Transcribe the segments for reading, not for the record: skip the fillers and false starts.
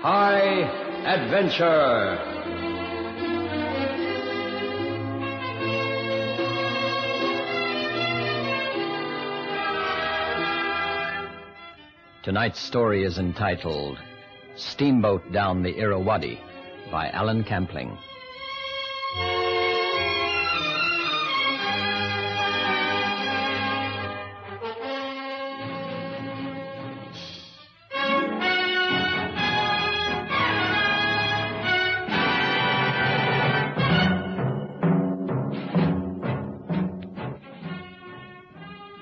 High Adventure! Tonight's story is entitled Steamboat Down the Irrawaddy by Alan Campling.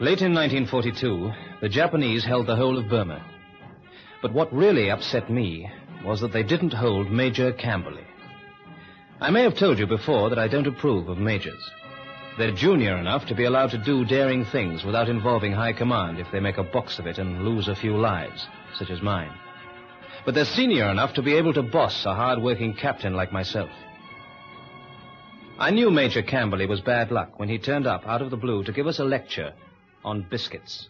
Late in 1942, the Japanese held the whole of Burma. But what really upset me was that they didn't hold Major Camberley. I may have told you before that I don't approve of majors. They're junior enough to be allowed to do daring things without involving high command if they make a box of it and lose a few lives, such as mine. But they're senior enough to be able to boss a hard-working captain like myself. I knew Major Camberley was bad luck when he turned up out of the blue to give us a lecture on biscuits.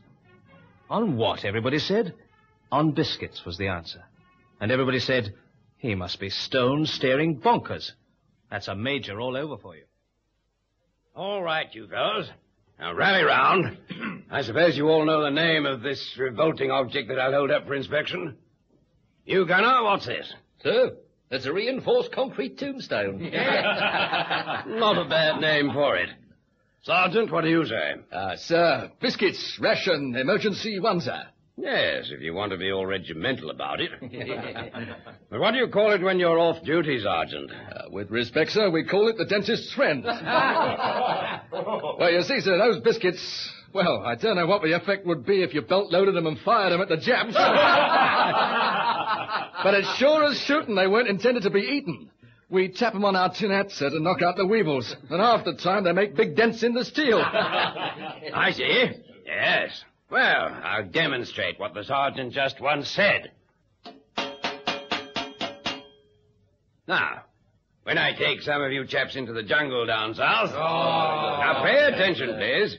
On what, everybody said? On biscuits was the answer. And everybody said, he must be stone-staring bonkers. That's a major all over for you. All right, you fellows. Now rally round. I suppose you all know the name of this revolting object that I'll hold up for inspection. You, Gunner, what's this? Sir, it's a reinforced concrete tombstone. Not a bad name for it. Sergeant, what do you say? Sir, biscuits, ration, emergency one, sir. Yes, if you want to be all regimental about it. But what do you call it when you're off duty, Sergeant? With respect, sir, we call it the dentist's friend. Well, you see, sir, those biscuits, well, I don't know what the effect would be if you belt-loaded them and fired them at the Japs. But as sure as shooting, they weren't intended to be eaten. We tap them on our tin hats, sir, to knock out the weevils. And half the time, they make big dents in the steel. I see. Yes. Well, I'll demonstrate what the sergeant just once said. Now, when I take some of you chaps into the jungle down south... Oh. Now, pay attention, please.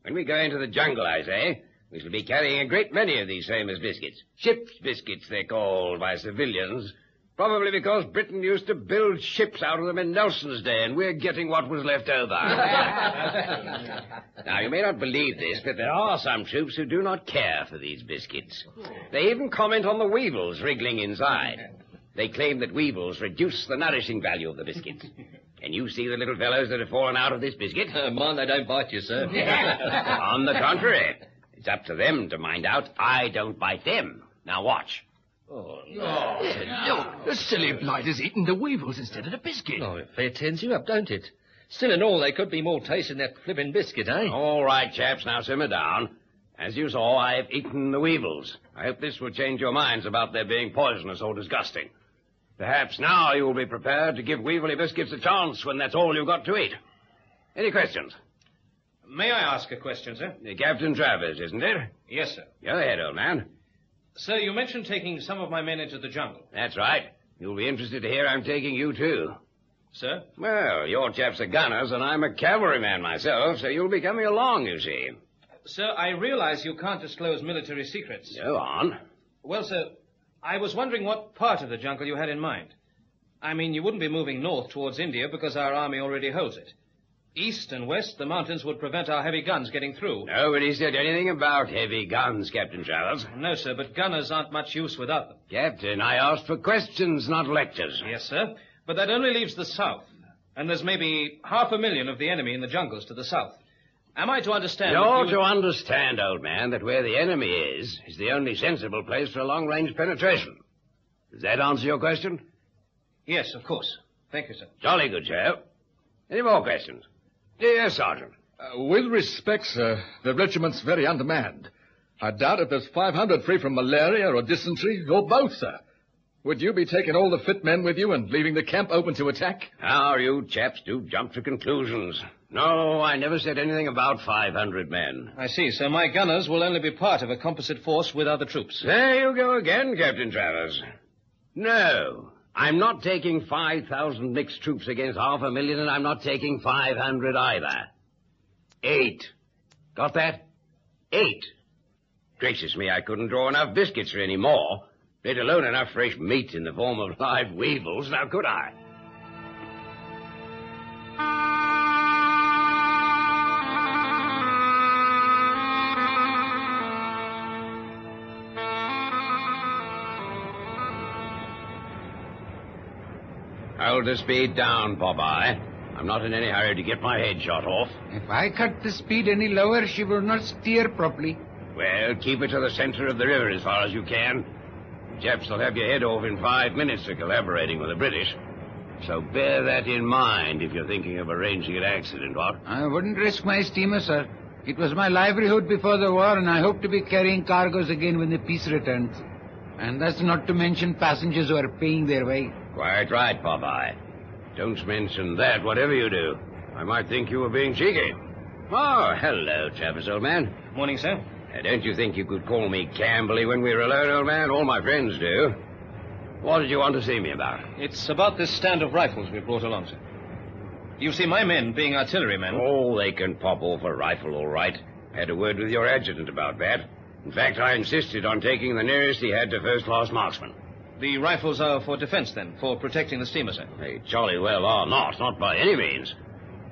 When we go into the jungle, I say, we shall be carrying a great many of these famous biscuits. Ship's biscuits, they're called by civilians... Probably because Britain used to build ships out of them in Nelson's day, and we're getting what was left over. Now, you may not believe this, but there are some troops who do not care for these biscuits. They even comment on the weevils wriggling inside. They claim that weevils reduce the nourishing value of the biscuits. Can you see the little fellows that have fallen out of this biscuit? Mind they don't bite you, sir. On the contrary, it's up to them to mind out. I don't bite them. Now, watch. Oh, no. No. The silly blighter's eaten the weevils instead of the biscuit. Oh, it tends you up, don't it? Still in all, there could be more taste in that flippin' biscuit, eh? All right, chaps, now simmer down. As you saw, I have eaten the weevils. I hope this will change your minds about their being poisonous or disgusting. Perhaps now you will be prepared to give weevilly biscuits a chance when that's all you've got to eat. Any questions? May I ask a question, sir? Captain Travers, isn't it? Yes, sir. Go ahead, old man. Sir, you mentioned taking some of my men into the jungle. That's right. You'll be interested to hear I'm taking you, too. Sir? Well, your chaps are gunners, and I'm a cavalryman myself, so you'll be coming along, you see. Sir, I realize you can't disclose military secrets. Go on. Well, sir, I was wondering what part of the jungle you had in mind. I mean, you wouldn't be moving north towards India because our army already holds it. East and west, the mountains would prevent our heavy guns getting through. Nobody said anything about heavy guns, Captain Charles. No, sir, but gunners aren't much use without them. Captain, I asked for questions, not lectures. Yes, sir, but that only leaves the south, and there's maybe 500,000 of the enemy in the jungles to the south. Am I to understand... You're to understand, old man, that where the enemy is the only sensible place for a long-range penetration. Does that answer your question? Yes, of course. Thank you, sir. Jolly good, chap. Any more questions? Yes, Sergeant. With respect, sir, the regiment's very undermanned. I doubt if there's 500 free from malaria or dysentery or both, sir. Would you be taking all the fit men with you and leaving the camp open to attack? How you chaps do jump to conclusions. No, I never said anything about 500 men. I see, so my gunners will only be part of a composite force with other troops. There you go again, Captain Travers. No. I'm not taking 5,000 mixed troops against 500,000, and I'm not taking 500 either. 8. Got that? 8. Gracious me, I couldn't draw enough biscuits for any more. Let alone enough fresh meat in the form of live weevils. Now, could I? Hold the speed down, Popeye. I'm not in any hurry to get my head shot off. If I cut the speed any lower, she will not steer properly. Well, keep her to the center of the river as far as you can. The Japs will have your head off in 5 minutes for collaborating with the British. So bear that in mind if you're thinking of arranging an accident, what? I wouldn't risk my steamer, sir. It was my livelihood before the war, and I hope to be carrying cargoes again when the peace returns. And that's not to mention passengers who are paying their way. Quite right, Popeye. Don't mention that, whatever you do. I might think you were being cheeky. Oh, hello, Travers, old man. Morning, sir. Don't you think you could call me Camberley when we're alone, old man? All my friends do. What did you want to see me about? It's about this stand of rifles we brought along, sir. You see, my men, being artillerymen... Oh, they can pop off a rifle, all right. I had a word with your adjutant about that. In fact, I insisted on taking the nearest he had to first-class marksmen. The rifles are for defense, then, for protecting the steamer, sir? They jolly well are not, not by any means.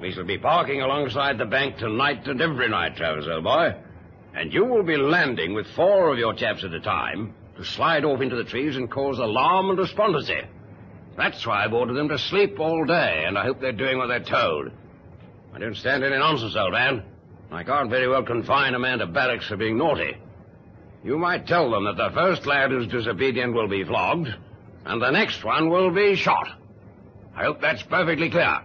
We shall be parking alongside the bank tonight and every night, Travers, old boy. And you will be landing with 4 of your chaps at a time to slide off into the trees and cause alarm and despondency. That's why I've ordered them to sleep all day, and I hope they're doing what they're told. I don't stand any nonsense, old man. I can't very well confine a man to barracks for being naughty. You might tell them that the first lad who's disobedient will be flogged, and the next one will be shot. I hope that's perfectly clear.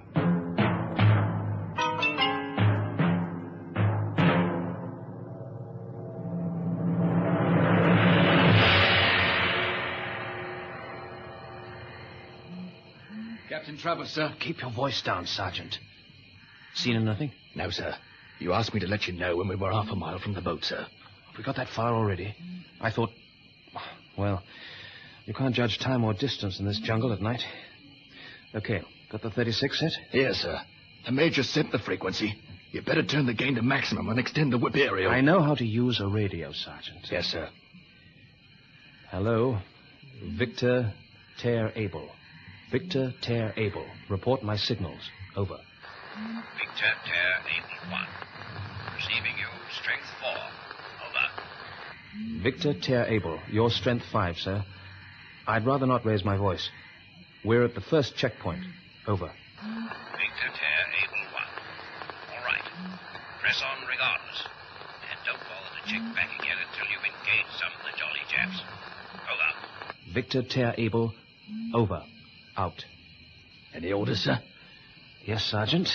Captain Travers, sir. Keep your voice down, Sergeant. Seen him, nothing? No, sir. You asked me to let you know when we were half a mile from the boat, sir. We got that far already. I thought... Well, you can't judge time or distance in this jungle at night. Okay, got the 36 set? Yes, sir. The Major set the frequency. You'd better turn the gain to maximum and extend the whip aerial. I know how to use a radio, Sergeant. Yes, sir. Hello, Victor Tare Able. Victor Tare Able. Report my signals. Over. Victor Tare Able 1. Receiving you, strength 4. Victor Tare Able, your strength 5, sir. I'd rather not raise my voice. We're at the first checkpoint. Over. Victor Tare Able 1. All right. Press on regardless. And don't bother to check back again until you've engaged some of the jolly chaps. Over. Victor Tare Able, over. Out. Any orders, sir? Yes, Sergeant.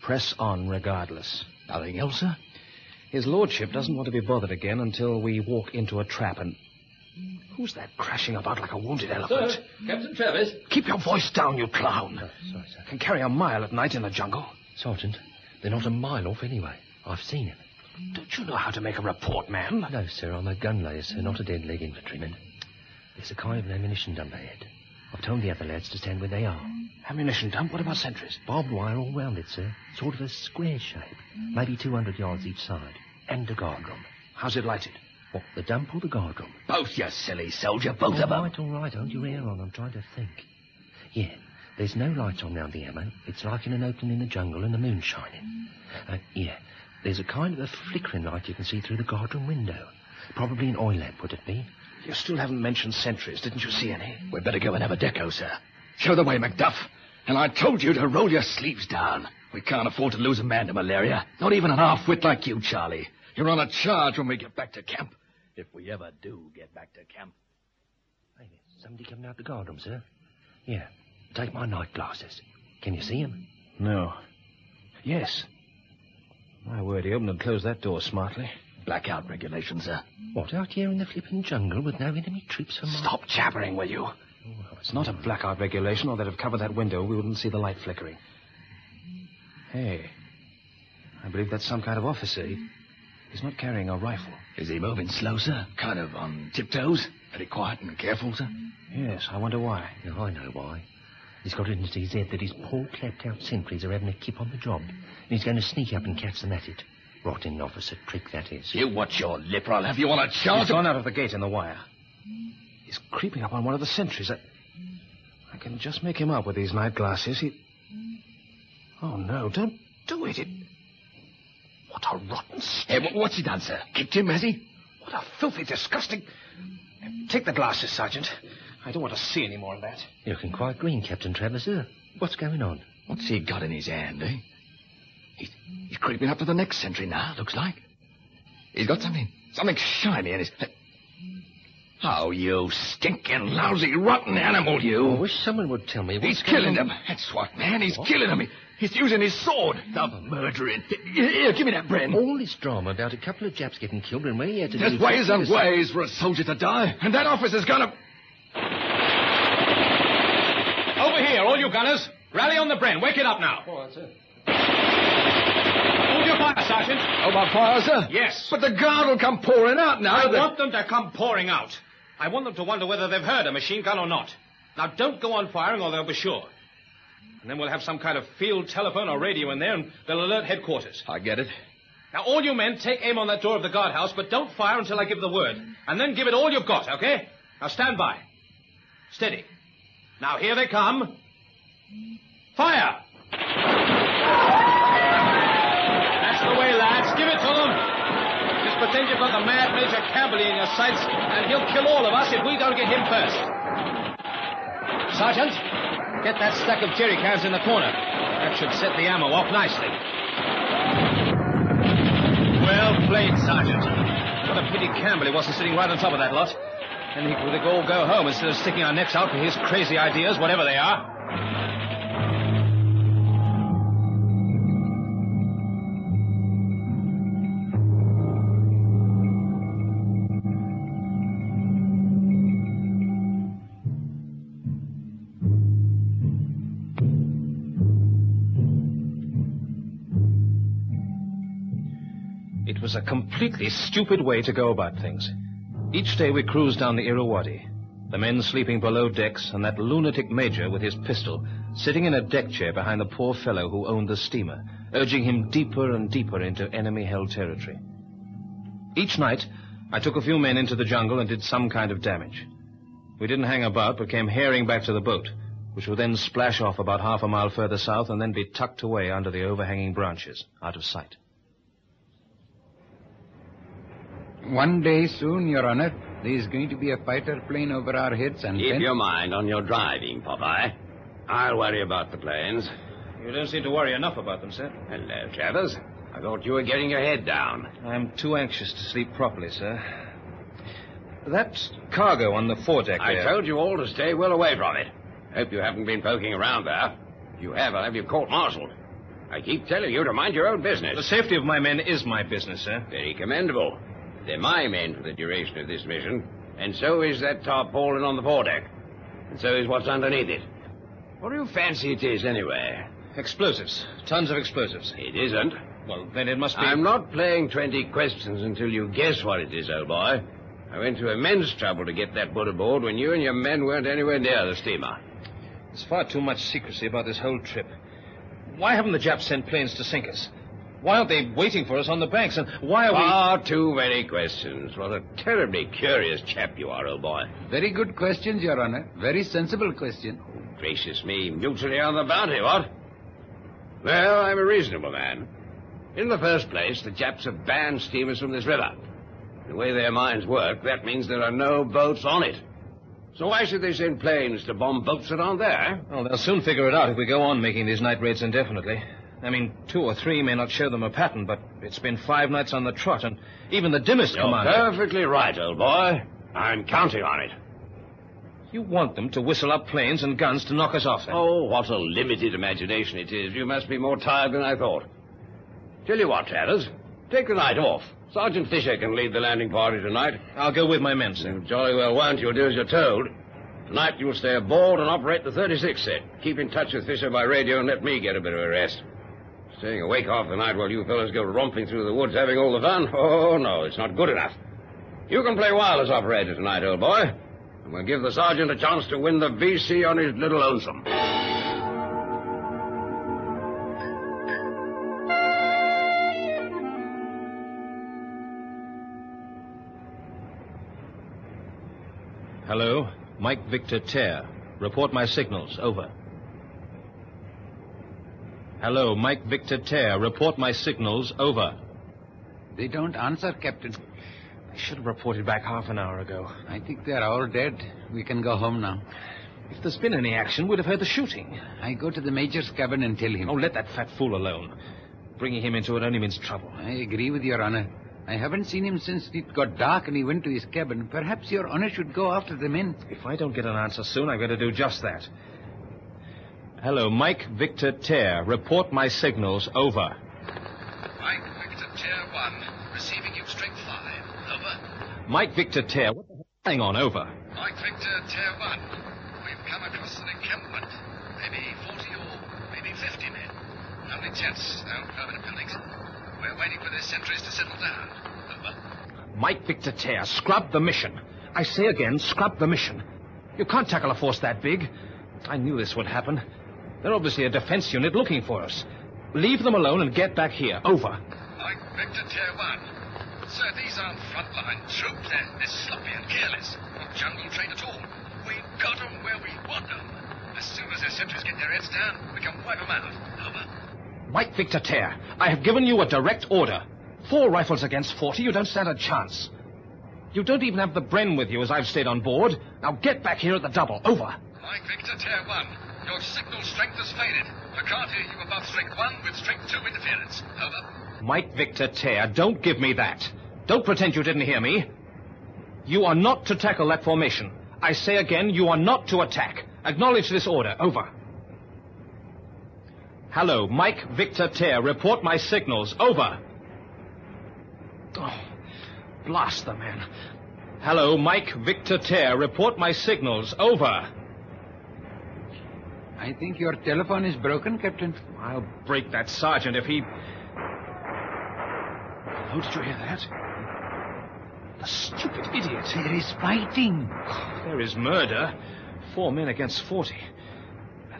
Press on regardless. Nothing else, sir? His lordship doesn't want to be bothered again until we walk into a trap and... Who's that crashing about like a wounded elephant? Sir, Captain Travers. Keep your voice down, you clown. Oh, sorry, sir. Can carry a mile at night in the jungle. Sergeant, they're not a mile off anyway. I've seen him. Don't you know how to make a report, man? No, sir, I'm a gunlayer, sir, not a dead-leg infantryman. There's a kind of ammunition dump ahead. I've told the other lads to stand where they are. Ammunition dump? What about sentries? Barbed wire all round it, sir. Sort of a square shape. Maybe 200 yards each side. And a guard room. How's it lighted? What, the dump or the guard room? Both, you silly soldier, both of them. All right, hold your ear on. I'm trying to think. Yeah, there's no lights on round the ammo. It's like in an opening in the jungle and the moon shining. There's a kind of a flickering light you can see through the guard room window. Probably an oil lamp, would it be? You still haven't mentioned sentries. Didn't you see any? We'd better go and have a deco, sir. Show the way, Macduff. And I told you to roll your sleeves down. We can't afford to lose a man to malaria. Not even an half-wit like you, Charlie. You're on a charge when we get back to camp. If we ever do get back to camp. Hey, there's somebody coming out the guard room, sir. Yeah. Take my night glasses. Can you see him? No. Yes. My word, he opened and closed that door smartly. Blackout regulations, sir. What, out here in the flippin' jungle with no enemy troops for miles? Stop chattering, will you? Well, it's not a blackout regulation, or they'd have covered that window. We wouldn't see the light flickering. Hey, I believe that's some kind of officer. He's not carrying a rifle. Is he moving slow, sir? Kind of on tiptoes? Very quiet and careful, sir? Yes, I wonder why. No, I know why. He's got it into his head that his poor clapped-out sentries are having a kip on the job, and he's going to sneak up and catch them at it. Rotten officer trick, that is. You watch your lip, I'll have you on a charge. He's gone out of the gate in the wire. He's creeping up on one of the sentries. I can just make him out with these night glasses. He... Oh, no, don't do it. What a rotten... What's he done, sir? Kicked him, has he? What a filthy, disgusting... Take the glasses, Sergeant. I don't want to see any more of that. You're looking quite green, Captain Travers, sir. What's going on? What's he got in his hand, eh? He's creeping up to the next sentry now, looks like. He's got something shiny in his... Oh, you stinking, lousy, rotten animal, you. I wish someone would tell me what's going on. He's killing them. That's what, man. He's killing them. He's using his sword. The murdering. Here, give me that, Bren. All this drama about a couple of Japs getting killed and we had to... There's ways and ways for a soldier to die, and that officer's gonna... Over here, all you gunners. Rally on the Bren. Wake it up now. Oh, that's it. Hold your fire, Sergeant. Oh, my fire, sir? Yes. But the guard will come pouring out now. I want them to come pouring out. I want them to wonder whether they've heard a machine gun or not. Now, don't go on firing or they'll be sure. And then we'll have some kind of field telephone or radio in there and they'll alert headquarters. I get it. Now, all you men, take aim on that door of the guardhouse, but don't fire until I give the word. And then give it all you've got, okay? Now, stand by. Steady. Now, here they come. Fire! That's the way, lads. Give it to them. Just pretend you've got the mad Major Camberley in your sights, and he'll kill all of us if we don't get him first. Sergeant, get that stack of jerry cans in the corner. That should set the ammo off nicely. Well played, Sergeant. What a pity Camberley wasn't sitting right on top of that lot. Then we could all go home instead of sticking our necks out for his crazy ideas, whatever they are. It was a completely stupid way to go about things. Each day we cruised down the Irrawaddy, the men sleeping below decks and that lunatic major with his pistol sitting in a deck chair behind the poor fellow who owned the steamer, urging him deeper and deeper into enemy-held territory. Each night, I took a few men into the jungle and did some kind of damage. We didn't hang about but came herring back to the boat, which would then splash off about half a mile further south and then be tucked away under the overhanging branches, out of sight. One day soon, Your Honor, there's going to be a fighter plane over our heads and... Keep your mind on your driving, Popeye. I'll worry about the planes. You don't seem to worry enough about them, sir. Hello, Travers. I thought you were getting your head down. I'm too anxious to sleep properly, sir. That cargo on the foredeck there... I told you all to stay well away from it. Hope you haven't been poking around there. If you have, I'll have you court-martialed. I keep telling you to mind your own business. The safety of my men is my business, sir. Very commendable. They're my men for the duration of this mission, and so is that tarpaulin on the foredeck, and so is what's underneath it. What do you fancy it is, anyway? Explosives. Tons of explosives. It isn't. Well, then it must be... I'm not playing 20 questions until you guess what it is, old boy. I went to immense trouble to get that boat aboard when you and your men weren't anywhere near the steamer. There's far too much secrecy about this whole trip. Why haven't the Japs sent planes to sink us? Why aren't they waiting for us on the banks, and why are we... Far too many questions. What a terribly curious chap you are, old boy. Very good questions, Your Honor. Very sensible question. Oh, gracious me, mutually on the bounty, what? Well, I'm a reasonable man. In the first place, the Japs have banned steamers from this river. The way their minds work, that means there are no boats on it. So why should they send planes to bomb boats that aren't there? Well, they'll soon figure it out if we go on making these night raids indefinitely. I mean, 2 or 3 may not show them a pattern, but it's been 5 nights on the trot, and even the dimmest commander... You're perfectly right, old boy. I'm counting on it. You want them to whistle up planes and guns to knock us off, then? Oh, what a limited imagination it is. You must be more tired than I thought. Tell you what, Travers, take the night off. Sergeant Fisher can lead the landing party tonight. I'll go with my men, sir. You jolly well won't. You'll do as you're told. Tonight you'll stay aboard and operate the 36 set. Keep in touch with Fisher by radio and let me get a bit of a rest. Staying awake half the night while you fellas go romping through the woods having all the fun? Oh, no, it's not good enough. You can play wireless operator tonight, old boy. And we'll give the sergeant a chance to win the VC on his little lonesome. Hello, Mike Victor Tare. Report my signals. Over. Hello, Mike Victor Tare. Report my signals. Over. They don't answer, Captain. I should have reported back half an hour ago. I think they're all dead. We can go home now. If there's been any action, we'd have heard the shooting. I go to the Major's cabin and tell him. Oh, let that fat fool alone. Bringing him into it only means trouble. I agree with Your Honor. I haven't seen him since it got dark and he went to his cabin. Perhaps Your Honor should go after the men. If I don't get an answer soon, I'm going to do just that. Hello, Mike Victor Tare. Report my signals. Over. Mike Victor Tare 1. Receiving you straight 5. Over. Mike Victor Tare. What the hell? Hang on. Over. Mike Victor Tare 1. We've come across an encampment. Maybe 40 or maybe 50 men. Only tents, no permanent buildings. We're waiting for their sentries to settle down. Over. Mike Victor Tare, scrub the mission. I say again, scrub the mission. You can't tackle a force that big. I knew this would happen. They're obviously a defense unit looking for us. Leave them alone and get back here. Over. Mike Victor Tare 1. Sir, these aren't frontline troops. They're sloppy and careless. Not jungle trained at all. We've got them where we want them. As soon as their sentries get their heads down, we can wipe them out. Over. Mike Victor Tare, I have given you a direct order. 4 rifles against 40, you don't stand a chance. You don't even have the Bren with you as I've stayed on board. Now get back here at the double. Over. Mike Victor Tare 1, your signal strength has faded. I can't hear you above strength 1 with strength 2 interference. Over. Mike Victor Tare, don't give me that. Don't pretend you didn't hear me. You are not to tackle that formation. I say again, you are not to attack. Acknowledge this order. Over. Hello, Mike Victor Tare. Report my signals. Over. Oh, blast the man. Hello, Mike Victor Tare. Report my signals. Over. I think your telephone is broken, Captain. I'll break that sergeant if he... Hello, did you hear that? The stupid idiot. There is fighting. There is murder. 4 men against 40.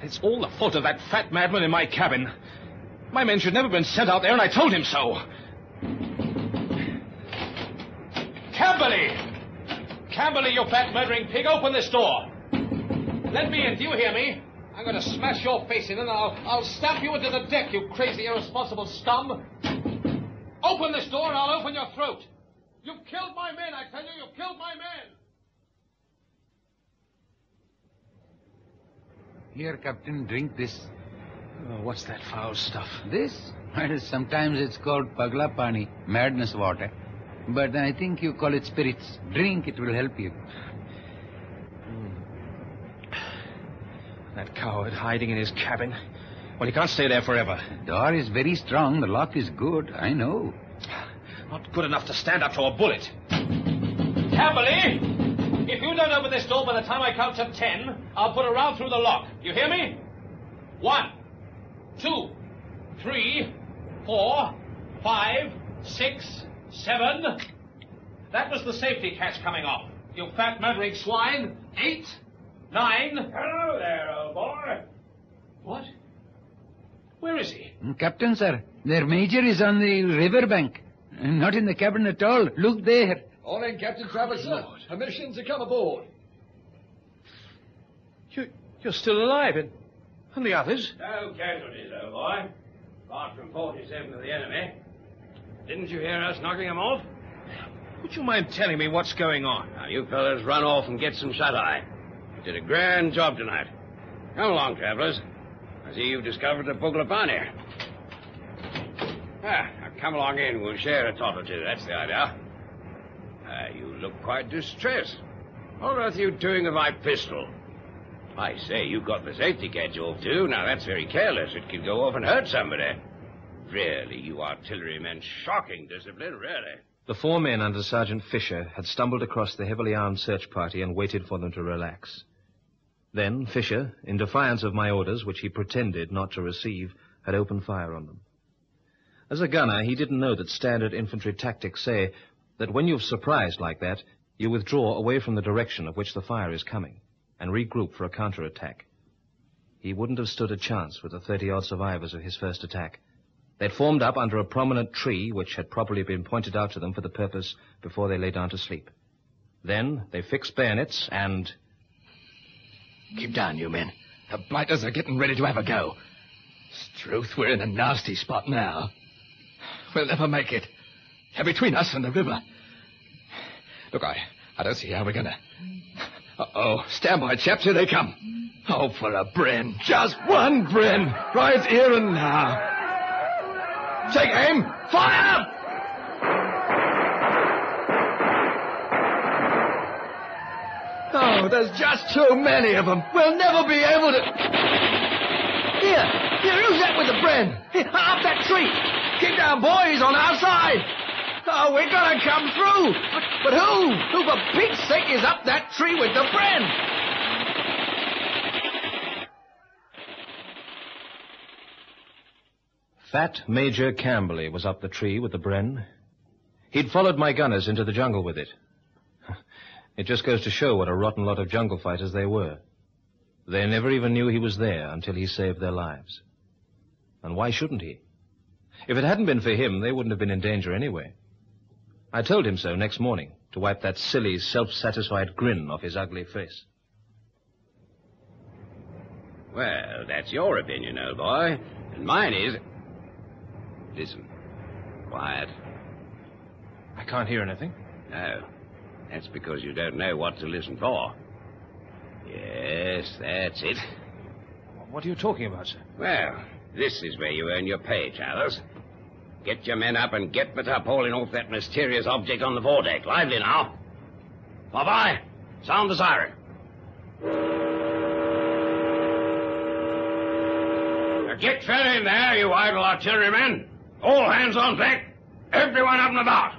It's all the fault of that fat madman in my cabin. My men should never have been sent out there, and I told him so. Camberley! Camberley, you fat murdering pig, open this door. Let me in. Do you hear me? I'm going to smash your face in, and I'll stamp you into the deck, you crazy, irresponsible scum. Open this door, and I'll open your throat. You've killed my men, I tell you. You've killed my men. Here, Captain, drink this. Oh, what's that foul stuff? This? Well, sometimes it's called Pagla Pani, madness water. But I think you call it spirits. Drink, it will help you. That coward hiding in his cabin. Well, he can't stay there forever. The door is very strong. The lock is good. I know. Not good enough to stand up to a bullet. Camberley! If you don't open this door by the time I count to 10, I'll put a round through the lock. You hear me? 1, 2, 3, 4, 5, 6, 7. That was the safety catch coming off. You fat murdering swine. 8, 9. Hello there, old boy. What? Where is he? Captain, sir, their major is on the riverbank. Not in the cabin at all. Look there. All in, Captain Travers, sir. Permission to come aboard. You're still alive, and the others? No casualties, old boy. Apart from 47 of the enemy. Didn't you hear us knocking them off? Would you mind telling me what's going on? Now, you fellas run off and get some shut-eye. You did a grand job tonight. Come along, Travellers. I see you've discovered the Pagla Pani. Ah, now come along in. We'll share a tot or two. That's the idea. You look quite distressed. What on earth are you doing with my pistol? I say, you got the safety catch off, too. Now, that's very careless. It could go off and hurt somebody. Really, you artillerymen, shocking discipline, really. The 4 men under Sergeant Fisher had stumbled across the heavily armed search party and waited for them to relax. Then Fisher, in defiance of my orders, which he pretended not to receive, had opened fire on them. As a gunner, he didn't know that standard infantry tactics say that when you've surprised like that, you withdraw away from the direction of which the fire is coming and regroup for a counterattack. He wouldn't have stood a chance with the 30-odd survivors of his first attack. They'd formed up under a prominent tree which had probably been pointed out to them for the purpose before they lay down to sleep. Then they fixed bayonets and... Keep down, you men. The blighters are getting ready to have a go. Struth, we're in a nasty spot now. We'll never make it. They're between us and the river. Look, I don't see how we're gonna... Uh-oh. Stand by, chaps. Here they come. Oh, for a Bren. Just one Bren. Right here and now. Take aim. Fire! Oh, there's just too many of them. We'll never be able to... Here, who's that with the Bren? Here, up that tree. Keep down, boys, on our side. Oh, we're gonna come through. But who? Who, for Pete's sake, is up that tree with the Bren? Fat Major Camberley was up the tree with the Bren. He'd followed my gunners into the jungle with it. It just goes to show what a rotten lot of jungle fighters they were. They never even knew he was there until he saved their lives. And why shouldn't he? If it hadn't been for him, they wouldn't have been in danger anyway. I told him so next morning, to wipe that silly, self-satisfied grin off his ugly face. Well, that's your opinion, old boy. And mine is... Listen. Quiet. I can't hear anything. No. That's because you don't know what to listen for. Yes, that's it. What are you talking about, sir? Well, this is where you earn your pay, Charles. Get your men up and get the tarpaulin off that mysterious object on the foredeck. Lively now. Popeye, sound the siren. Now get fed in there, you idle artillerymen. All hands on deck. Everyone up and about.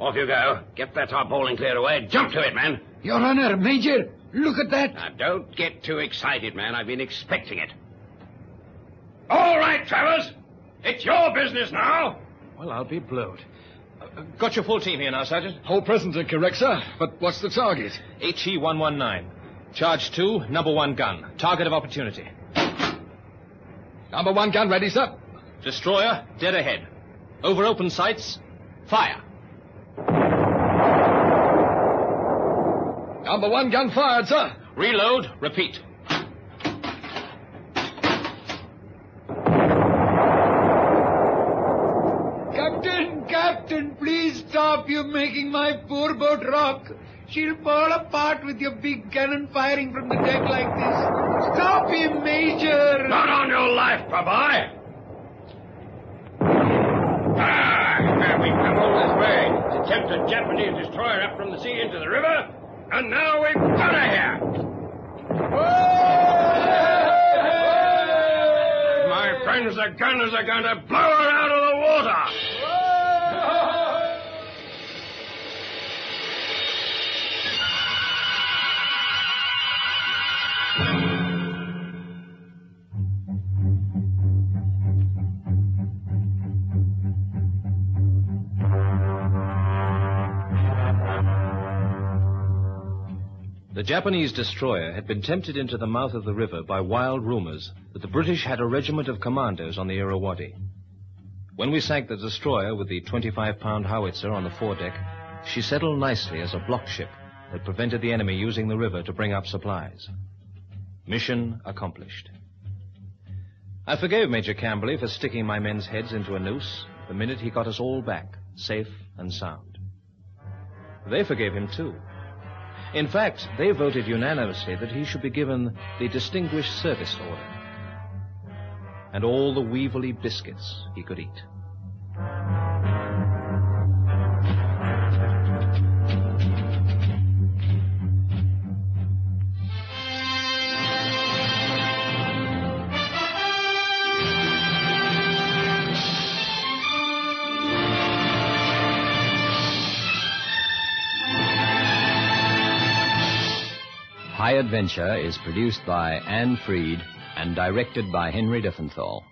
Off you go. Get that tarpaulin cleared away. Jump to it, man. Your Honor, Major, look at that. Now, don't get too excited, man. I've been expecting it. All right, Travers. It's your business now. Well, I'll be blowed. Got your full team here now, Sergeant? Whole presence are correct, sir. But what's the target? HE-119. Charge 2, number 1 gun. Target of opportunity. Number 1 gun ready, sir. Destroyer, dead ahead. Over open sights, fire. Number 1 gun fired, sir. Reload, repeat. Captain, please stop you making my poor boat rock. She'll fall apart with your big cannon firing from the deck like this. Stop him, Major. Not on your life, Popeye. Ah, we've come all this way to tempt a Japanese destroyer up from the sea into the river. And now we've got her here. Whoa! My friends, the gunners are going to blow her out of the water. The Japanese destroyer had been tempted into the mouth of the river by wild rumors that the British had a regiment of commandos on the Irrawaddy. When we sank the destroyer with the 25-pound howitzer on the foredeck, she settled nicely as a block ship that prevented the enemy using the river to bring up supplies. Mission accomplished. I forgave Major Camberley for sticking my men's heads into a noose the minute he got us all back, safe and sound. They forgave him too. In fact, they voted unanimously that he should be given the Distinguished Service Order and all the Weevily biscuits he could eat. High Adventure is produced by Anne Freed and directed by Henry Diffenthal.